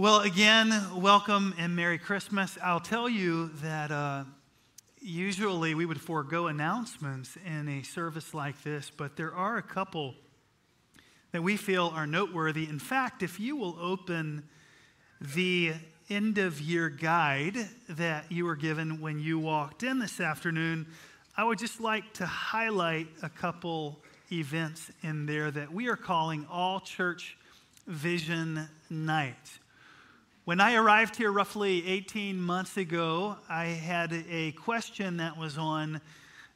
Well, again, welcome and Merry Christmas. I'll tell you that usually we would forego announcements in a service like this, but there are a couple that we feel are noteworthy. In fact, if you will open the end-of-year guide that you were given when you walked in this afternoon, I would just like to highlight a couple events in there that we are calling All Church Vision Night. When I arrived here roughly 18 months ago, I had a question that was on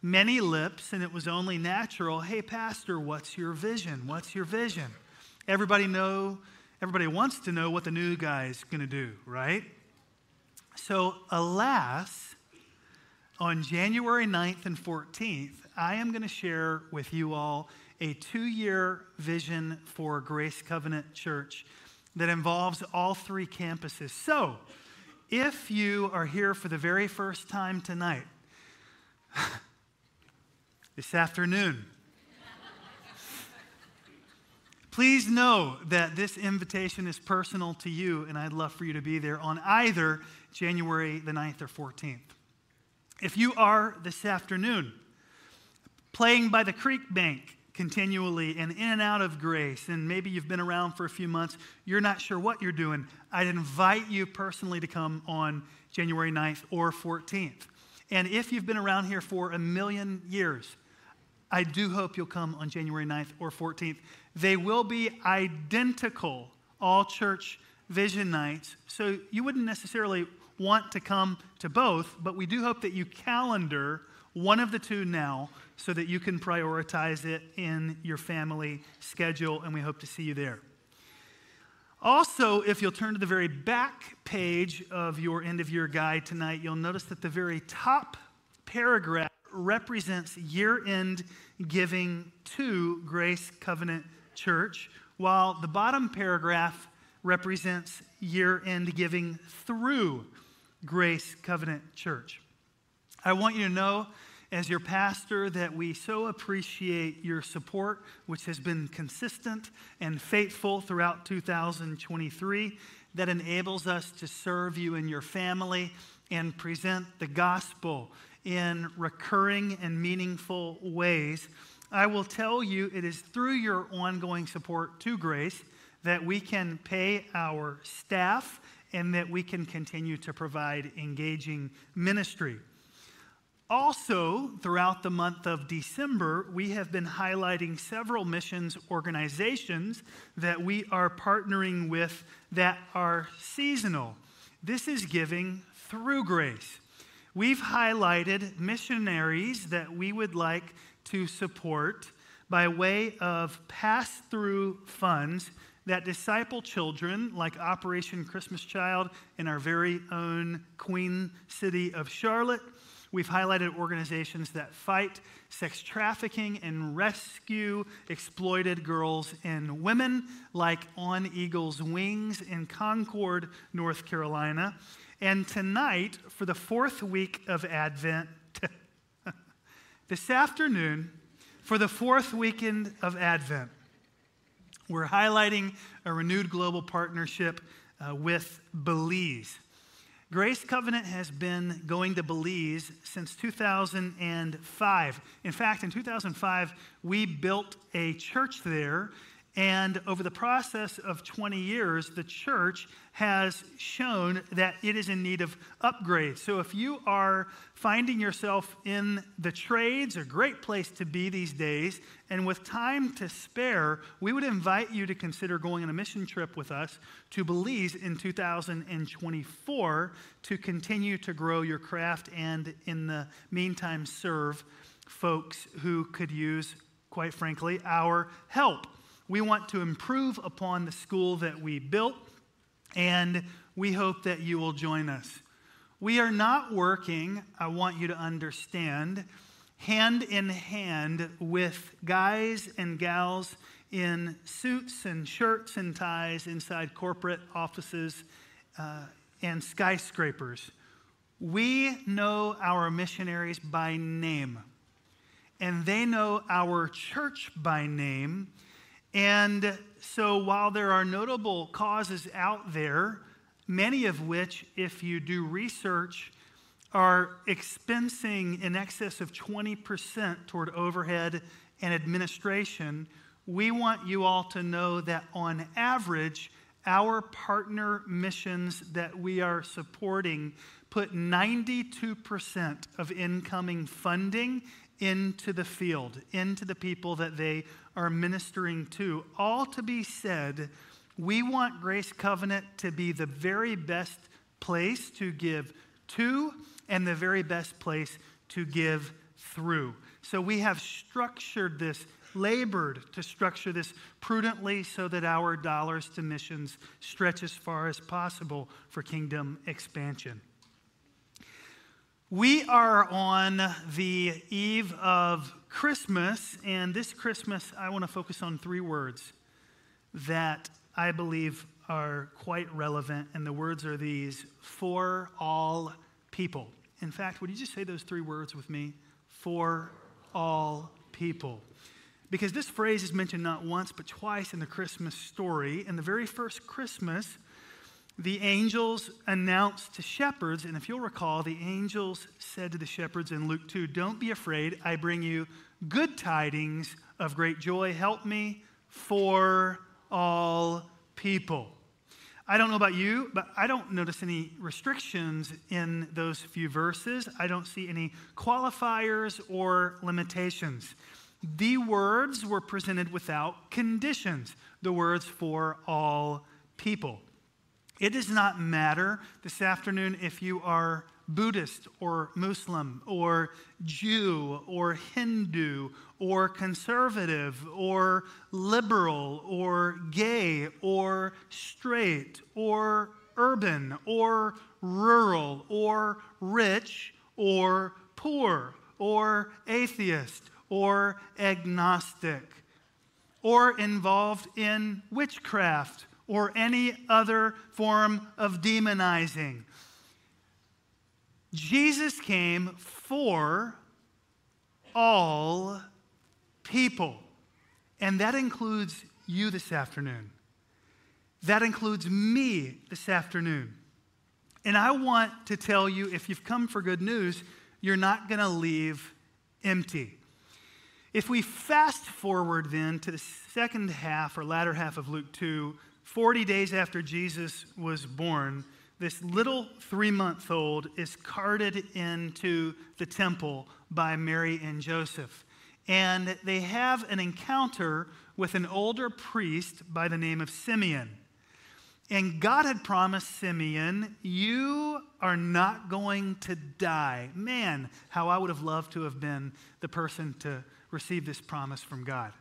many lips, and it was only natural. Hey, Pastor, what's your vision? What's your vision? Everybody wants to know what the new guy's going to do, right? So, alas, on January 9th and 14th, I am going to share with you all a 2-year vision for Grace Covenant Church that involves all 3 campuses. So, if you are here for the very first time tonight, this afternoon, please know that this invitation is personal to you, and I'd love for you to be there on either January the 9th or 14th. If you are this afternoon playing by the creek bank continually and in and out of Grace, and maybe you've been around for a few months, you're not sure what you're doing, I'd invite you personally to come on January 9th or 14th. And if you've been around here for a million years, I do hope you'll come on January 9th or 14th. They will be identical All Church Vision Nights, so you wouldn't necessarily want to come to both, but we do hope that you calendar one of the 2 now so that you can prioritize it in your family schedule, and we hope to see you there. Also, if you'll turn to the very back page of your end-of-year guide tonight, you'll notice that the very top paragraph represents year-end giving to Grace Covenant Church, while the bottom paragraph represents year-end giving through Grace Covenant Church. I want you to know, as your pastor, that we so appreciate your support, which has been consistent and faithful throughout 2023, that enables us to serve you and your family and present the gospel in recurring and meaningful ways. I will tell you, it is through your ongoing support to Grace that we can pay our staff and that we can continue to provide engaging ministry. Also, throughout the month of December, we have been highlighting several missions organizations that we are partnering with that are seasonal. This is giving through Grace. We've highlighted missionaries that we would like to support by way of pass-through funds that disciple children like Operation Christmas Child in our very own Queen City of Charlotte. We've highlighted organizations that fight sex trafficking and rescue exploited girls and women like On Eagle's Wings in Concord, North Carolina. And tonight, for the 4th week of Advent, this afternoon, for the 4th weekend of Advent, we're highlighting a renewed global partnership with Belize. Grace Covenant has been going to Belize since 2005. In fact, in 2005, we built a church there. And over the process of 20 years, the church has shown that it is in need of upgrades. So if you are finding yourself in the trades, a great place to be these days, and with time to spare, we would invite you to consider going on a mission trip with us to Belize in 2024 to continue to grow your craft and, in the meantime, serve folks who could use, quite frankly, our help. We want to improve upon the school that we built, and we hope that you will join us. We are not working, I want you to understand, hand in hand with guys and gals in suits and shirts and ties inside corporate offices and skyscrapers. We know our missionaries by name, and they know our church by name. And so while there are notable causes out there many of which, if you do research, are expensing in excess of 20% toward overhead and administration, we want you all to know that on average, our partner missions that we are supporting put 92% of incoming funding into the field, into the people that they are ministering to. All to be said, we want Grace Covenant to be the very best place to give to and the very best place to give through. So we have structured this, labored to structure this prudently so that our dollars to missions stretch as far as possible for kingdom expansion. We are on the eve of Christmas, and this Christmas I want to focus on three words that I believe are quite relevant, and the words are these: for all people. In fact, would you just say those three words with me? For all people. Because this phrase is mentioned not once but twice in the Christmas story. In the very first Christmas, the angels announced to shepherds, and if you'll recall, the angels said to the shepherds in Luke 2, "Don't be afraid, I bring you good tidings of great joy. Help me for all people." I don't know about you, but I don't notice any restrictions in those few verses. I don't see any qualifiers or limitations. The words were presented without conditions, the words for all people. It does not matter this afternoon if you are Buddhist or Muslim or Jew or Hindu or conservative or liberal or gay or straight or urban or rural or rich or poor or atheist or agnostic, or involved in witchcraft or any other form of demonizing. Jesus came for all people, and that includes you this afternoon. That includes me this afternoon. And I want to tell you, if you've come for good news, you're not going to leave empty. If we fast forward then to the second half or latter half of Luke 2, 40 days after Jesus was born, this little 3-month-old is carted into the temple by Mary and Joseph. And they have an encounter with an older priest by the name of Simeon. And God had promised Simeon, "You are not going to die." Man, how I would have loved to have been the person to receive this promise from God.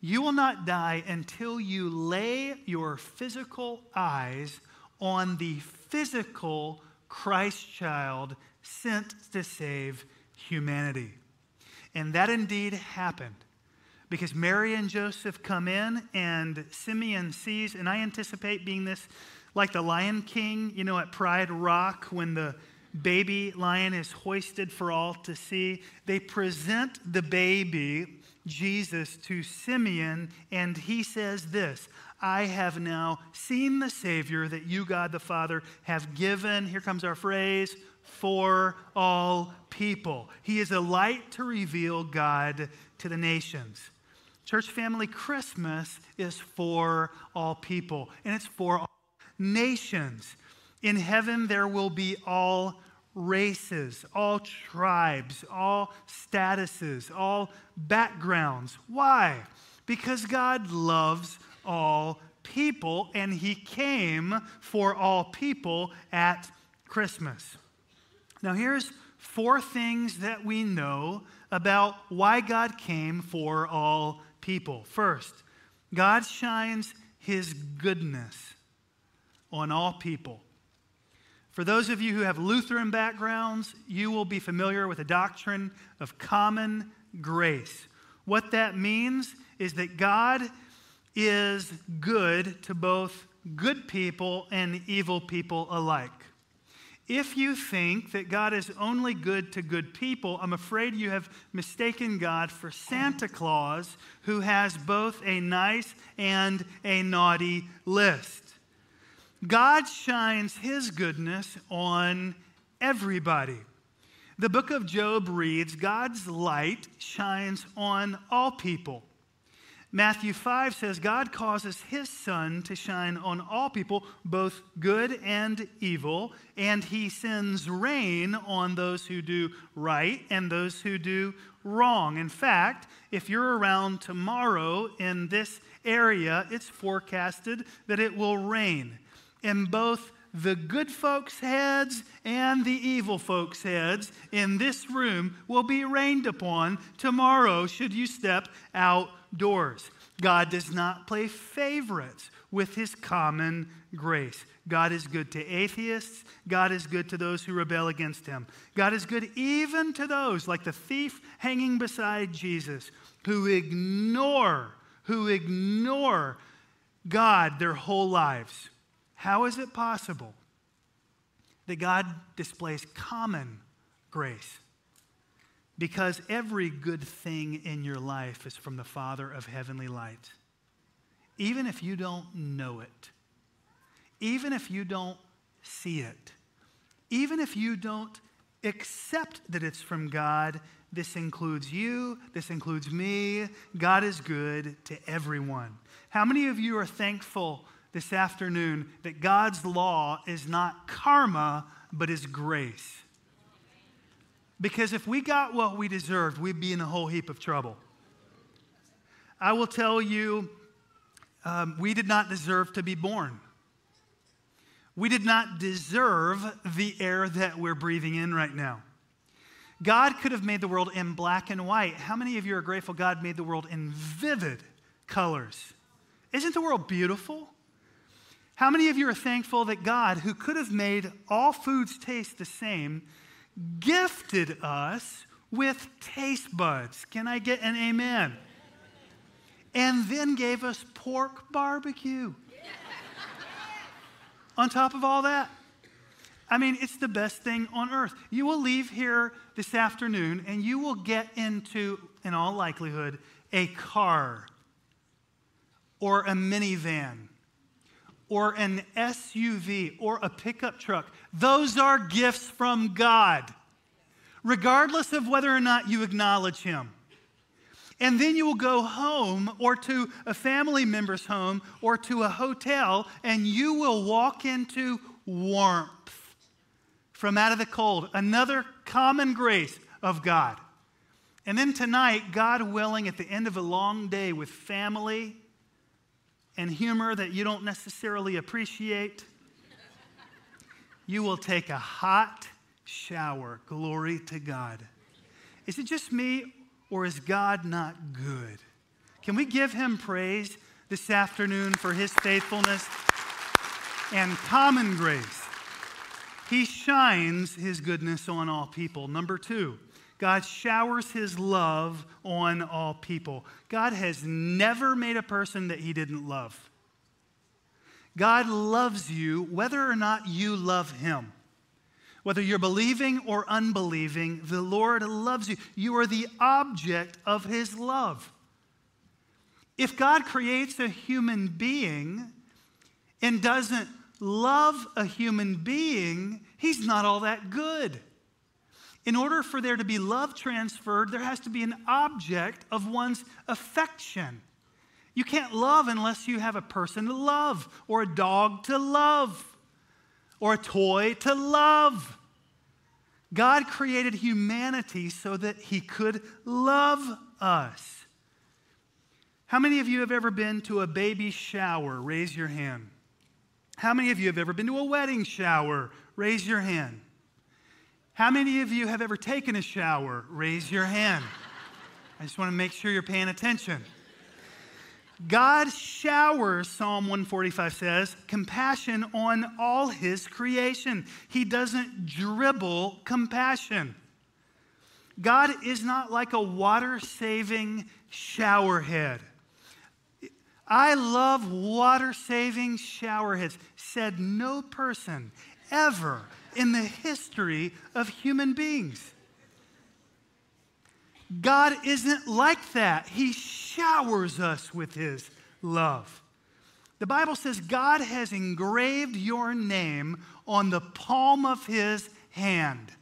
"You will not die until you lay your physical eyes on the physical Christ child sent to save humanity." And that indeed happened, because Mary and Joseph come in and Simeon sees, and I anticipate being this like the Lion King, you know, at Pride Rock when the baby lion is hoisted for all to see. They present the baby, Jesus, to Simeon, and he says this, "I have now seen the Savior that you, God the Father, have given," here comes our phrase, "for all people. He is a light to reveal God to the nations." Church family, Christmas is for all people, and it's for all nations. In heaven, there will be all races, all tribes, all statuses, all backgrounds. Why? Because God loves all people, and he came for all people at Christmas. Now, here's 4 things that we know about why God came for all people. First, God shines his goodness on all people. For those of you who have Lutheran backgrounds, you will be familiar with the doctrine of common grace. What that means is that God is good to both good people and evil people alike. If you think that God is only good to good people, I'm afraid you have mistaken God for Santa Claus, who has both a nice and a naughty list. God shines his goodness on everybody. The book of Job reads, God's light shines on all people. Matthew 5 says, God causes his sun to shine on all people, both good and evil, and he sends rain on those who do right and those who do wrong. In fact, if you're around tomorrow in this area, it's forecasted that it will rain in both the good folks' heads and the evil folks' heads in this room will be rained upon tomorrow should you step outdoors. God does not play favorites with his common grace. God is good to atheists. God is good to those who rebel against him. God is good even to those like the thief hanging beside Jesus who ignore God their whole lives. How is it possible that God displays common grace? Because every good thing in your life is from the Father of heavenly light. Even if you don't know it, even if you don't see it, even if you don't accept that it's from God, this includes you, this includes me. God is good to everyone. How many of you are thankful this afternoon that God's law is not karma, but is grace? Because if we got what we deserved, we'd be in a whole heap of trouble. I will tell you, we did not deserve to be born. We did not deserve the air that we're breathing in right now. God could have made the world in black and white. How many of you are grateful God made the world in vivid colors? Isn't the world beautiful? How many of you are thankful that God, who could have made all foods taste the same, gifted us with taste buds? Can I get an amen? And then gave us pork barbecue. Yeah. On top of all that. I mean, it's the best thing on earth. You will leave here this afternoon and you will get into, in all likelihood, a car or a minivan, or an SUV, or a pickup truck. Those are gifts from God, regardless of whether or not you acknowledge him. And then you will go home, or to a family member's home, or to a hotel, and you will walk into warmth from out of the cold, another common grace of God. And then tonight, God willing, at the end of a long day with family and humor that you don't necessarily appreciate, you will take a hot shower. Glory to God. Is it just me, or is God not good? Can we give him praise this afternoon for his faithfulness and common grace? He shines his goodness on all people. Number two, God showers his love on all people. God has never made a person that he didn't love. God loves you whether or not you love him. Whether you're believing or unbelieving, the Lord loves you. You are the object of his love. If God creates a human being and doesn't love a human being, he's not all that good. In order for there to be love transferred, there has to be an object of one's affection. You can't love unless you have a person to love, or a dog to love, or a toy to love. God created humanity so that he could love us. How many of you have ever been to a baby shower? Raise your hand. How many of you have ever been to a wedding shower? Raise your hand. How many of you have ever taken a shower? Raise your hand. I just want to make sure you're paying attention. God showers, Psalm 145 says, compassion on all his creation. He doesn't dribble compassion. God is not like a water-saving showerhead. I love water-saving showerheads. Said no person ever in the history of human beings. God isn't like that. He showers us with his love. The Bible says God has engraved your name on the palm of his hand.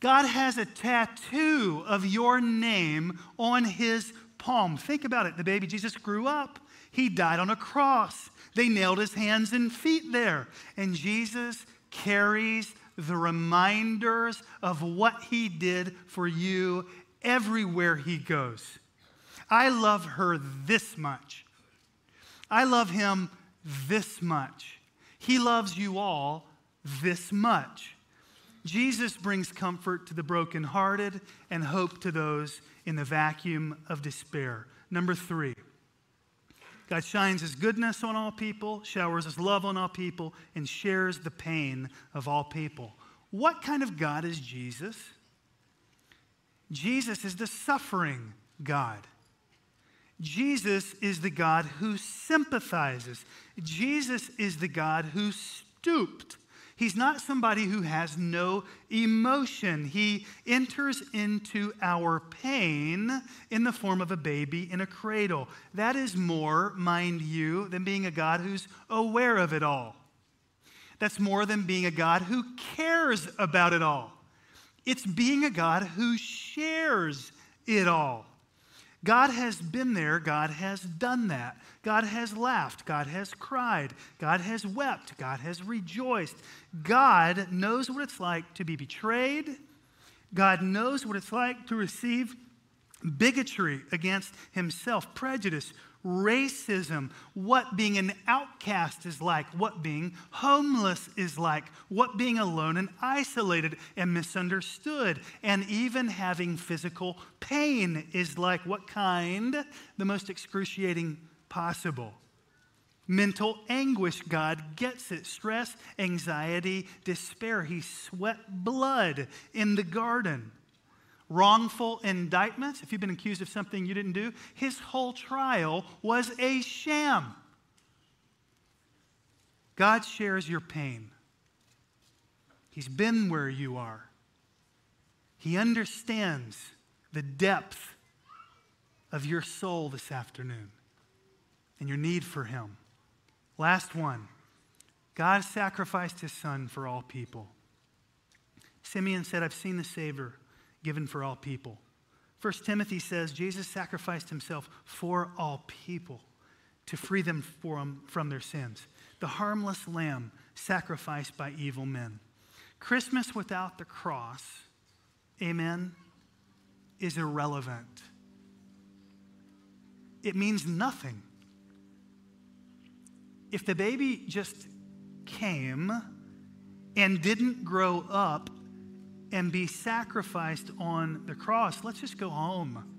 God has a tattoo of your name on his palm. Think about it. The baby Jesus grew up. He died on a cross. They nailed his hands and feet there. And Jesus carries the reminders of what he did for you everywhere he goes. I love her this much. I love him this much. He loves you all this much. Jesus brings comfort to the brokenhearted and hope to those in the vacuum of despair. Number three, God shines his goodness on all people, showers his love on all people, and shares the pain of all people. What kind of God is Jesus? Jesus is the suffering God. Jesus is the God who sympathizes. Jesus is the God who stooped. He's not somebody who has no emotion. He enters into our pain in the form of a baby in a cradle. That is more, mind you, than being a God who's aware of it all. That's more than being a God who cares about it all. It's being a God who shares it all. God has been there. God has done that. God has laughed. God has cried. God has wept. God has rejoiced. God knows what it's like to be betrayed. God knows what it's like to receive bigotry against himself, prejudice, racism, what being an outcast is like, what being homeless is like, what being alone and isolated and misunderstood, and even having physical pain is like. What kind? The most excruciating possible. Mental anguish, God gets it. Stress, anxiety, despair. He sweat blood in the garden. Wrongful indictments, if you've been accused of something you didn't do, his whole trial was a sham. God shares your pain. He's been where you are. He understands the depth of your soul this afternoon and your need for him. Last one, God sacrificed his son for all people. Simeon said, I've seen the Savior given for all people. First Timothy says Jesus sacrificed himself for all people to free them from their sins. The harmless lamb sacrificed by evil men. Christmas without the cross, amen, is irrelevant. It means nothing. If the baby just came and didn't grow up and be sacrificed on the cross, let's just go home.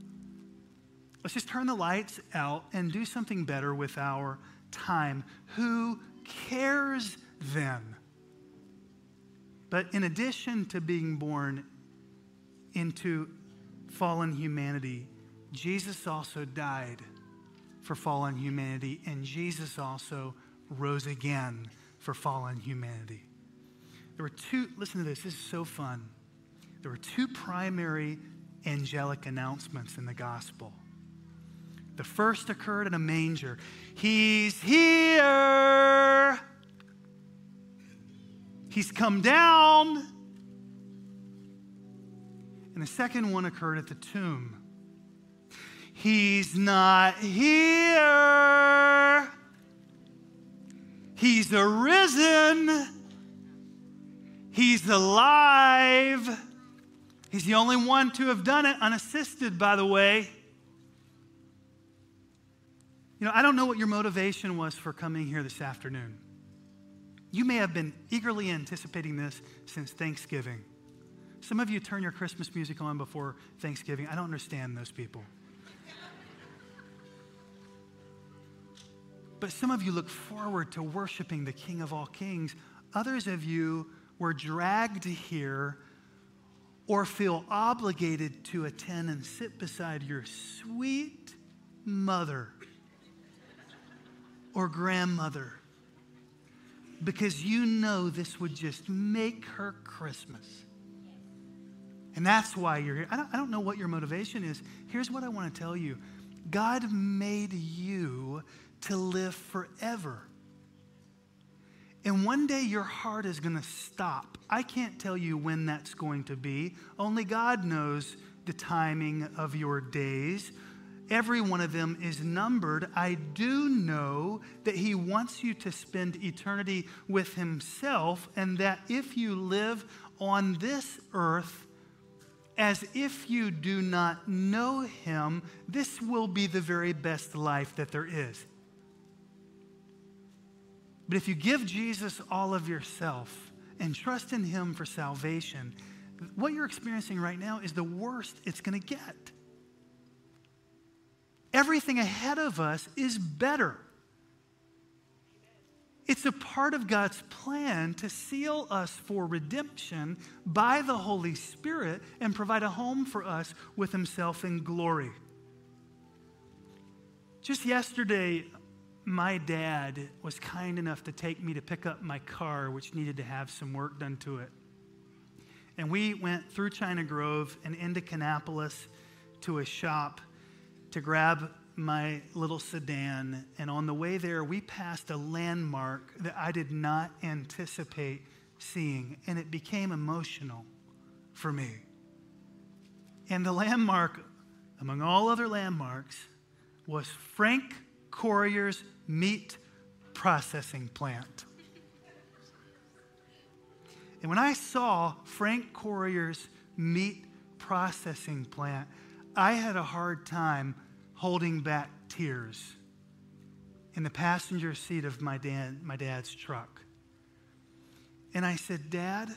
Let's just turn the lights out and do something better with our time. Who cares then? But in addition to being born into fallen humanity, Jesus also died for fallen humanity, and Jesus also rose again for fallen humanity. There were two, listen to this, this is so fun. There were two primary angelic announcements in the gospel. The first occurred in a manger. He's here. He's come down. And the second one occurred at the tomb. He's not here. He's arisen. He's alive. He's the only one to have done it, unassisted, by the way. You know, I don't know what your motivation was for coming here this afternoon. You may have been eagerly anticipating this since Thanksgiving. Some of you turn your Christmas music on before Thanksgiving. I don't understand those people. But some of you look forward to worshiping the King of all kings. Others of you were dragged here or feel obligated to attend and sit beside your sweet mother or grandmother because you know this would just make her Christmas. And that's why you're here. I don't know what your motivation is. Here's what I want to tell you. God made you to live forever. And one day your heart is going to stop. I can't tell you when that's going to be. Only God knows the timing of your days. Every one of them is numbered. I do know that he wants you to spend eternity with himself, and that if you live on this earth as if you do not know him, this will be the very best life that there is. But if you give Jesus all of yourself and trust in him for salvation, what you're experiencing right now is the worst it's going to get. Everything ahead of us is better. It's a part of God's plan to seal us for redemption by the Holy Spirit and provide a home for us with himself in glory. Just yesterday, my dad was kind enough to take me to pick up my car, which needed to have some work done to it. And we went through China Grove and into Kannapolis to a shop to grab my little sedan, and on the way there, we passed a landmark that I did not anticipate seeing, and it became emotional for me. And the landmark, among all other landmarks, was Frank Courier's meat processing plant. And when I saw Frank Courier's meat processing plant, I had a hard time holding back tears in the passenger seat of my dad's truck. And I said, "Dad,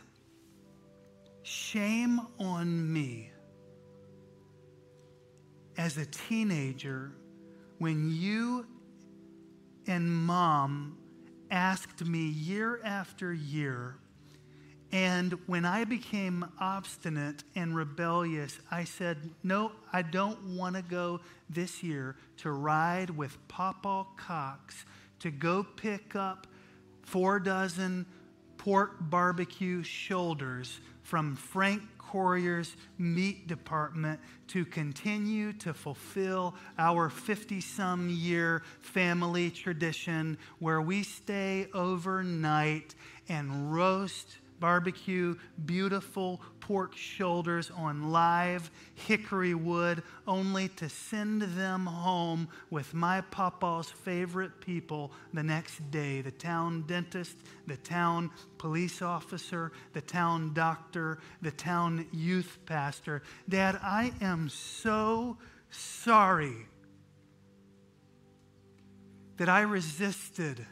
shame on me as a teenager when you and Mom asked me year after year, and when I became obstinate and rebellious, I said, no, I don't want to go this year to ride with Pawpaw Cox to go pick up 4 dozen pork barbecue shoulders from Frank Courier's meat department to continue to fulfill our 50-some year family tradition where we stay overnight and roast barbecue, beautiful pork shoulders on live hickory wood, only to send them home with my Pawpaw's favorite people the next day, the town dentist, the town police officer, the town doctor, the town youth pastor. Dad, I am so sorry that I resisted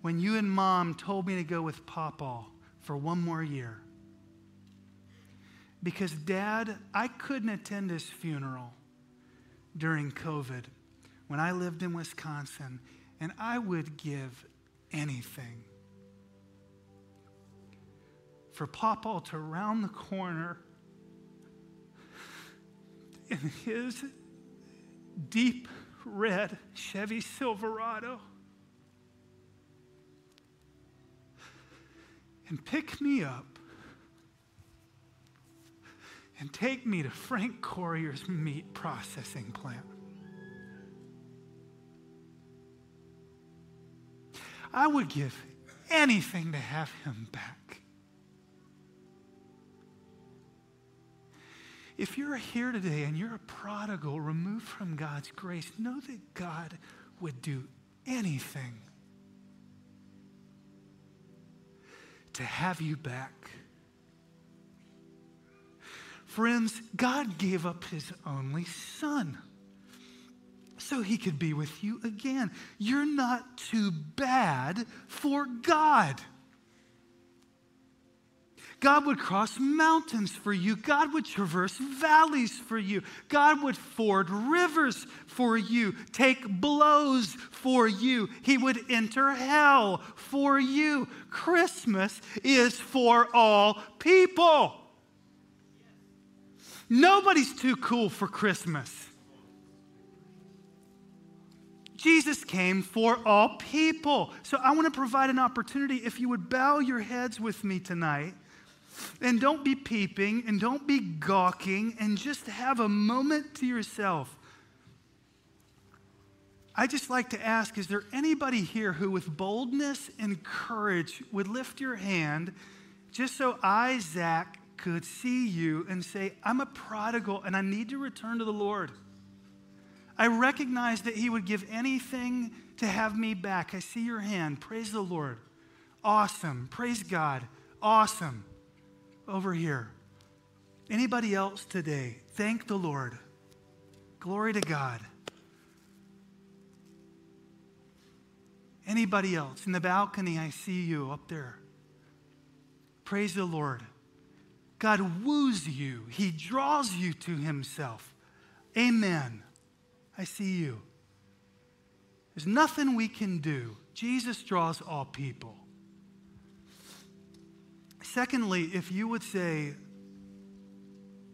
when you and Mom told me to go with Pawpaw for one more year. Because, Dad, I couldn't attend his funeral during COVID when I lived in Wisconsin, and I would give anything for Pawpaw to round the corner in his deep red Chevy Silverado and pick me up and take me to Frank Courier's meat processing plant. I would give anything to have him back. If you're here today and you're a prodigal removed from God's grace, know that God would do anything to have you back. Friends, God gave up his only son so he could be with you again. You're not too bad for God. God would cross mountains for you. God would traverse valleys for you. God would ford rivers for you, take blows for you. He would enter hell for you. Christmas is for all people. Nobody's too cool for Christmas. Jesus came for all people. So I want to provide an opportunity if you would bow your heads with me tonight. And don't be peeping and don't be gawking, and just have a moment to yourself. I just like to ask, is there anybody here who with boldness and courage would lift your hand just so Isaac could see you and say, I'm a prodigal and I need to return to the Lord. I recognize that he would give anything to have me back. I see your hand. Praise the Lord. Awesome. Praise God. Awesome. Over here. Anybody else today? Thank the Lord. Glory to God. Anybody else? In the balcony, I see you up there. Praise the Lord. God woos you. He draws you to himself. Amen. I see you. There's nothing we can do. Jesus draws all people. Secondly, if you would say,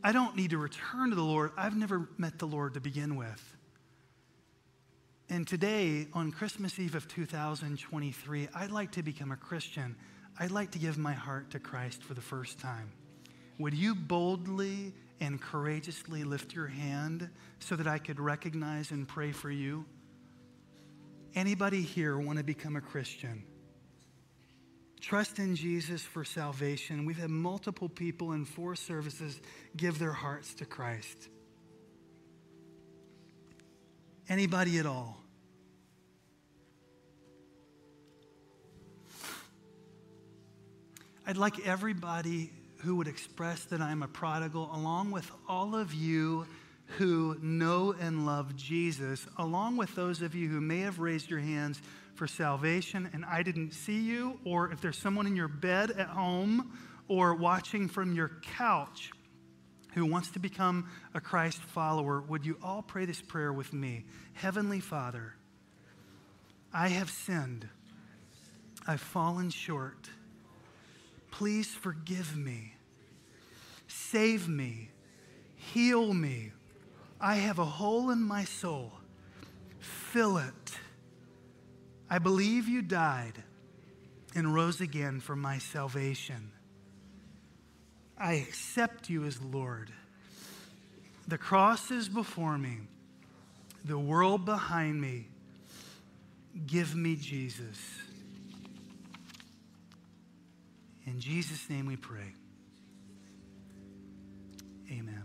I don't need to return to the Lord. I've never met the Lord to begin with. And today, on Christmas Eve of 2023, I'd like to become a Christian. I'd like to give my heart to Christ for the first time. Would you boldly and courageously lift your hand so that I could recognize and pray for you? Anybody here want to become a Christian? Trust in Jesus for salvation. We've had multiple people in 4 services give their hearts to Christ. Anybody at all? I'd like everybody who would express that I'm a prodigal, along with all of you who know and love Jesus, along with those of you who may have raised your hands for salvation and I didn't see you, or if there's someone in your bed at home or watching from your couch who wants to become a Christ follower, would you all pray this prayer with me? Heavenly Father, I have sinned. I've fallen short. Please forgive me. Save me. Heal me. I have a hole in my soul. Fill it. I believe you died and rose again for my salvation. I accept you as Lord. The cross is before me, the world behind me. Give me Jesus. In Jesus' name we pray. Amen.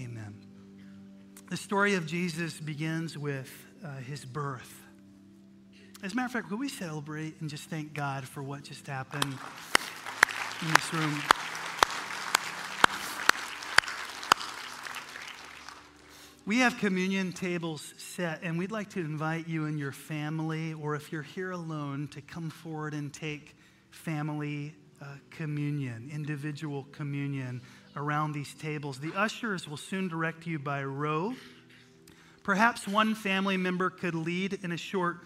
Amen. The story of Jesus begins with his birth. As a matter of fact, could we celebrate and just thank God for what just happened in this room? We have communion tables set, and we'd like to invite you and your family, or if you're here alone, to come forward and take family communion, individual communion around these tables. The ushers will soon direct you by row. Perhaps one family member could lead in a short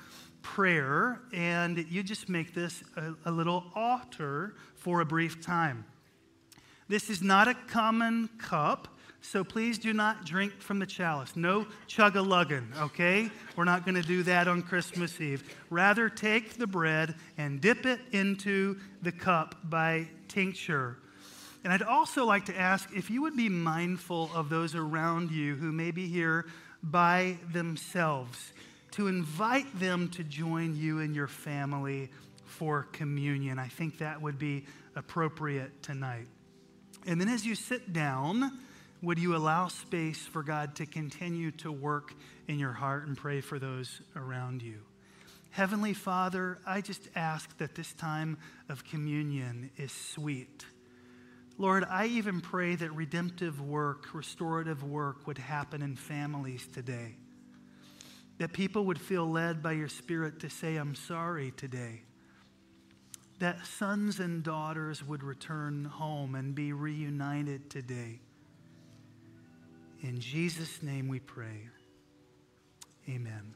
prayer, and you just make this a little altar for a brief time. This is not a common cup, so please do not drink from the chalice. No chug-a-luggin', okay? We're not going to do that on Christmas Eve. Rather, take the bread and dip it into the cup by tincture. And I'd also like to ask if you would be mindful of those around you who may be here by themselves, to invite them to join you and your family for communion. I think that would be appropriate tonight. And then as you sit down, would you allow space for God to continue to work in your heart and pray for those around you? Heavenly Father, I just ask that this time of communion is sweet. Lord, I even pray that redemptive work, restorative work would happen in families today. That people would feel led by your Spirit to say, I'm sorry today. That sons and daughters would return home and be reunited today. In Jesus' name we pray. Amen.